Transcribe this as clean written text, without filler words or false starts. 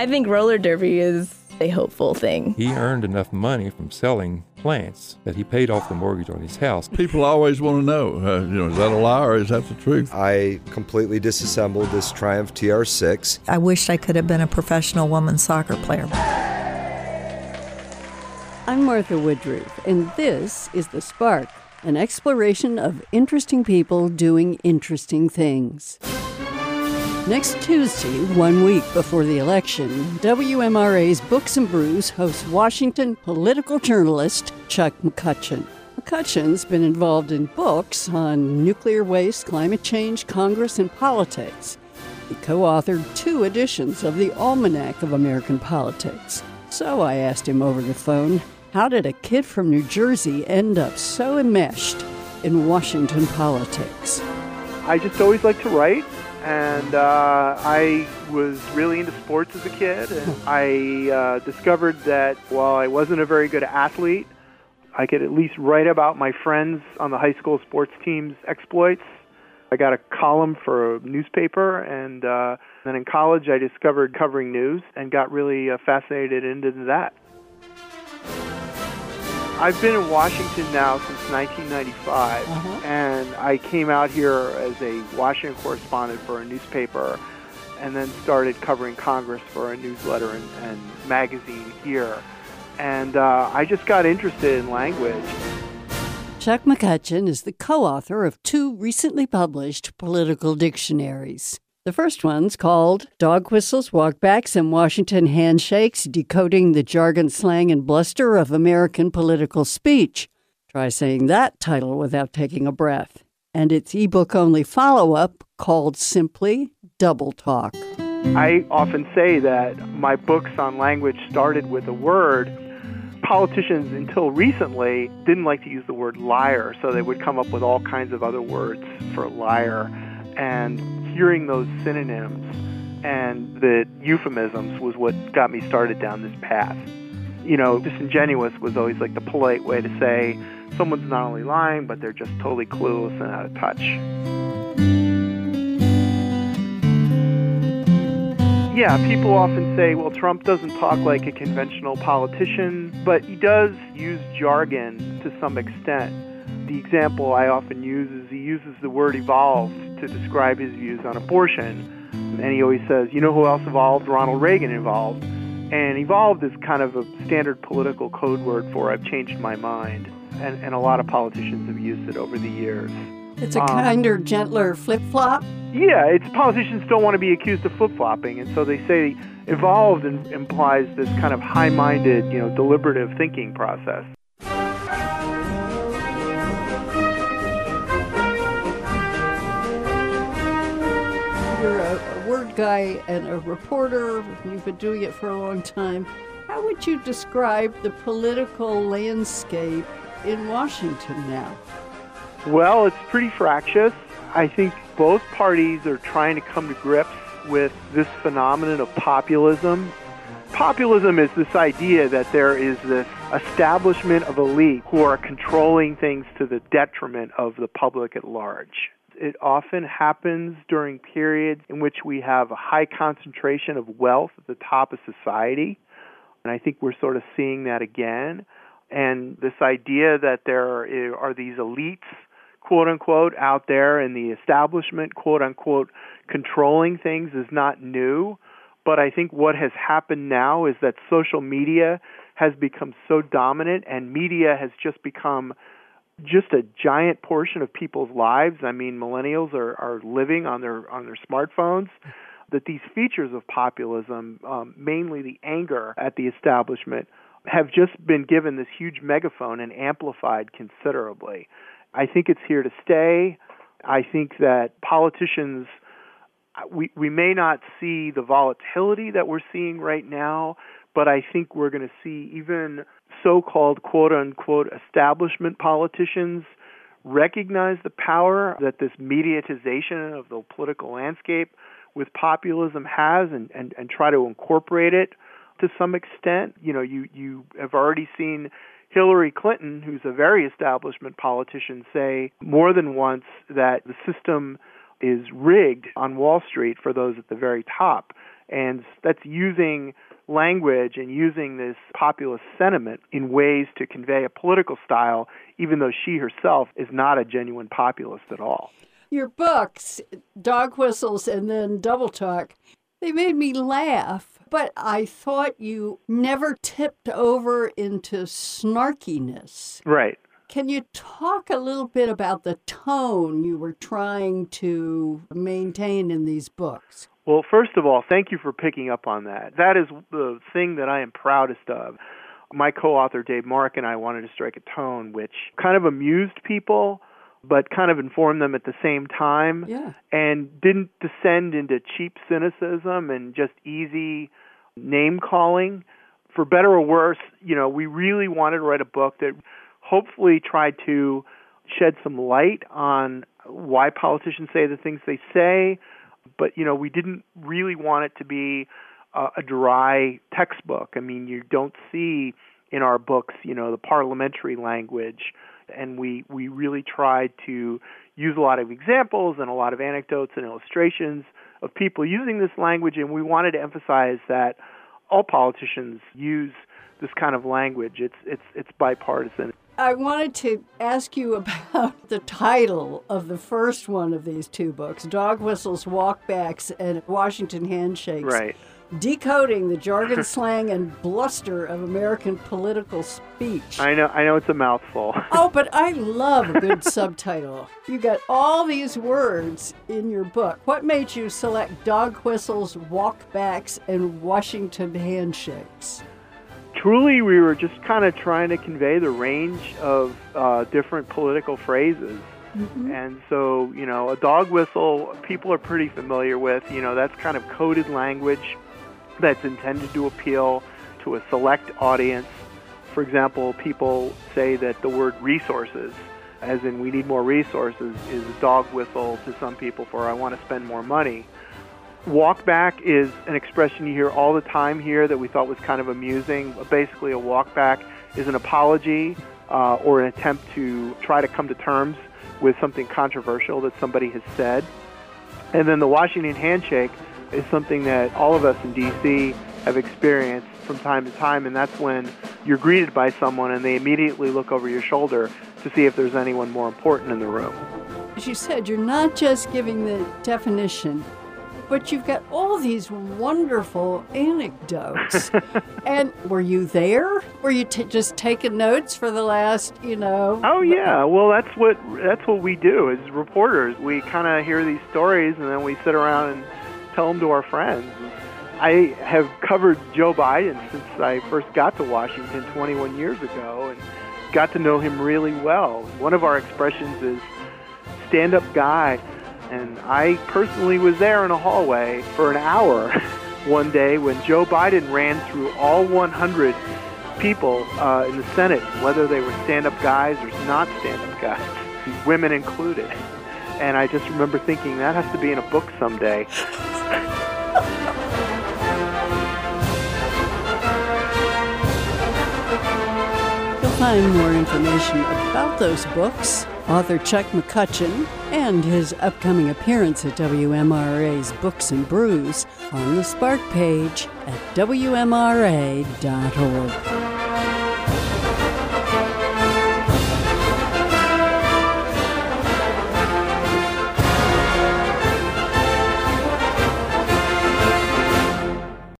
I think roller derby is a hopeful thing. He earned enough money from selling plants that he paid off the mortgage on his house. People always want to know, is that a lie or is that the truth? I completely disassembled this Triumph TR6. I wish I could have been a professional woman soccer player. I'm Martha Woodruff, and this is The Spark, an exploration of interesting people doing interesting things. Next Tuesday, 1 week before the election, WMRA's Books and Brews hosts Washington political journalist Chuck McCutcheon. McCutcheon's been involved in books on nuclear waste, climate change, Congress, and politics. He co-authored 2 editions of the Almanac of American Politics. So I asked him over the phone, how did a kid from New Jersey end up so enmeshed in Washington politics? I just always like to write. And I was really into sports as a kid, and I discovered that while I wasn't a very good athlete, I could at least write about my friends on the high school sports team's exploits. I got a column for a newspaper, and then in college I discovered covering news and got really fascinated into that. I've been in Washington now since 1995, and I came out here as a Washington correspondent for a newspaper and then started covering Congress for a newsletter and magazine here. And I just got interested in language. Chuck McCutcheon is the co-author of 2 recently published political dictionaries. The first one's called Dog Whistles, Walkbacks, and Washington Handshakes, Decoding the Jargon, Slang, and Bluster of American Political Speech. Try saying that title without taking a breath. And its ebook-only follow-up called Simply Double Talk. I often say that my books on language started with a word. Politicians, until recently, didn't like to use the word liar, so they would come up with all kinds of other words for liar. And hearing those synonyms and the euphemisms was what got me started down this path. You know, disingenuous was always like the polite way to say someone's not only lying, but they're just totally clueless and out of touch. Yeah, people often say, well, Trump doesn't talk like a conventional politician, but he does use jargon to some extent. The example I often use is he uses the word evolved to describe his views on abortion. And he always says, you know who else evolved? Ronald Reagan evolved. And evolved is kind of a standard political code word for I've changed my mind. And a lot of politicians have used it over the years. It's a kinder, gentler flip-flop? Yeah, it's politicians don't want to be accused of flip-flopping. And so they say evolved implies this kind of high-minded, deliberative thinking process. Guy and a reporter, you've been doing it for a long time. How would you describe the political landscape in Washington now? Well, it's pretty fractious. I think both parties are trying to come to grips with this phenomenon of populism. Populism is this idea that there is this establishment of elite who are controlling things to the detriment of the public at large. It often happens during periods in which we have a high concentration of wealth at the top of society. And I think we're sort of seeing that again. And this idea that there are these elites, quote unquote, out there in the establishment, quote unquote, controlling things is not new. But I think what has happened now is that social media has become so dominant and media has just become just a giant portion of people's lives. I mean, millennials are living on their smartphones, that these features of populism, mainly the anger at the establishment, have just been given this huge megaphone and amplified considerably. I think it's here to stay. I think that politicians, we may not see the volatility that we're seeing right now, but I think we're going to see even so-called, quote-unquote, establishment politicians recognize the power that this mediatization of the political landscape with populism has and try to incorporate it to some extent. You have already seen Hillary Clinton, who's a very establishment politician, say more than once that the system is rigged on Wall Street for those at the very top. And that's using language and using this populist sentiment in ways to convey a political style, even though she herself is not a genuine populist at all. Your books, Dog Whistles and then Double Talk, they made me laugh, but I thought you never tipped over into snarkiness. Right. Can you talk a little bit about the tone you were trying to maintain in these books? Well, first of all, thank you for picking up on that. That is the thing that I am proudest of. My co-author, Dave Mark, and I wanted to strike a tone which kind of amused people, but kind of informed them at the same time, and didn't descend into cheap cynicism and just easy name-calling. For better or worse, you know, we really wanted to write a book that hopefully tried to shed some light on why politicians say the things they say, but, you know, we didn't really want it to be a dry textbook. I mean, you don't see in our books, you know, the parliamentary language, and we really tried to use a lot of examples and a lot of anecdotes and illustrations of people using this language, and we wanted to emphasize that all politicians use this kind of language. It's bipartisan. I wanted to ask you about the title of the first one of these two books, Dog Whistles, Walkbacks, and Washington Handshakes. Right. Decoding the jargon, slang, and bluster of American political speech. I know it's a mouthful. Oh, but I love a good subtitle. You got all these words in your book. What made you select Dog Whistles, Walkbacks, and Washington Handshakes? Truly, we were just kind of trying to convey the range of different political phrases. Mm-hmm. And so, you know, a dog whistle, people are pretty familiar with, you know, that's kind of coded language that's intended to appeal to a select audience. For example, people say that the word resources, as in we need more resources, is a dog whistle to some people for I want to spend more money. Walk back is an expression you hear all the time here that we thought was kind of amusing. Basically, a walk back is an apology or an attempt to try to come to terms with something controversial that somebody has said. And then the Washington handshake is something that all of us in D.C. have experienced from time to time, and that's when you're greeted by someone and they immediately look over your shoulder to see if there's anyone more important in the room. As you said, you're not just giving the definition, but you've got all these wonderful anecdotes. And were you there? Were you just taking notes for the last, you know? Oh, yeah. Well, that's what we do as reporters. We kind of hear these stories, and then we sit around and tell them to our friends. I have covered Joe Biden since I first got to Washington 21 years ago and got to know him really well. One of our expressions is stand-up guy. And I personally was there in a hallway for an hour one day when Joe Biden ran through all 100 people in the Senate, whether they were stand-up guys or not stand-up guys, women included. And I just remember thinking, that has to be in a book someday. You'll find more information about those books, author Chuck McCutcheon, and his upcoming appearance at WMRA's Books and Brews on the Spark page at WMRA.org.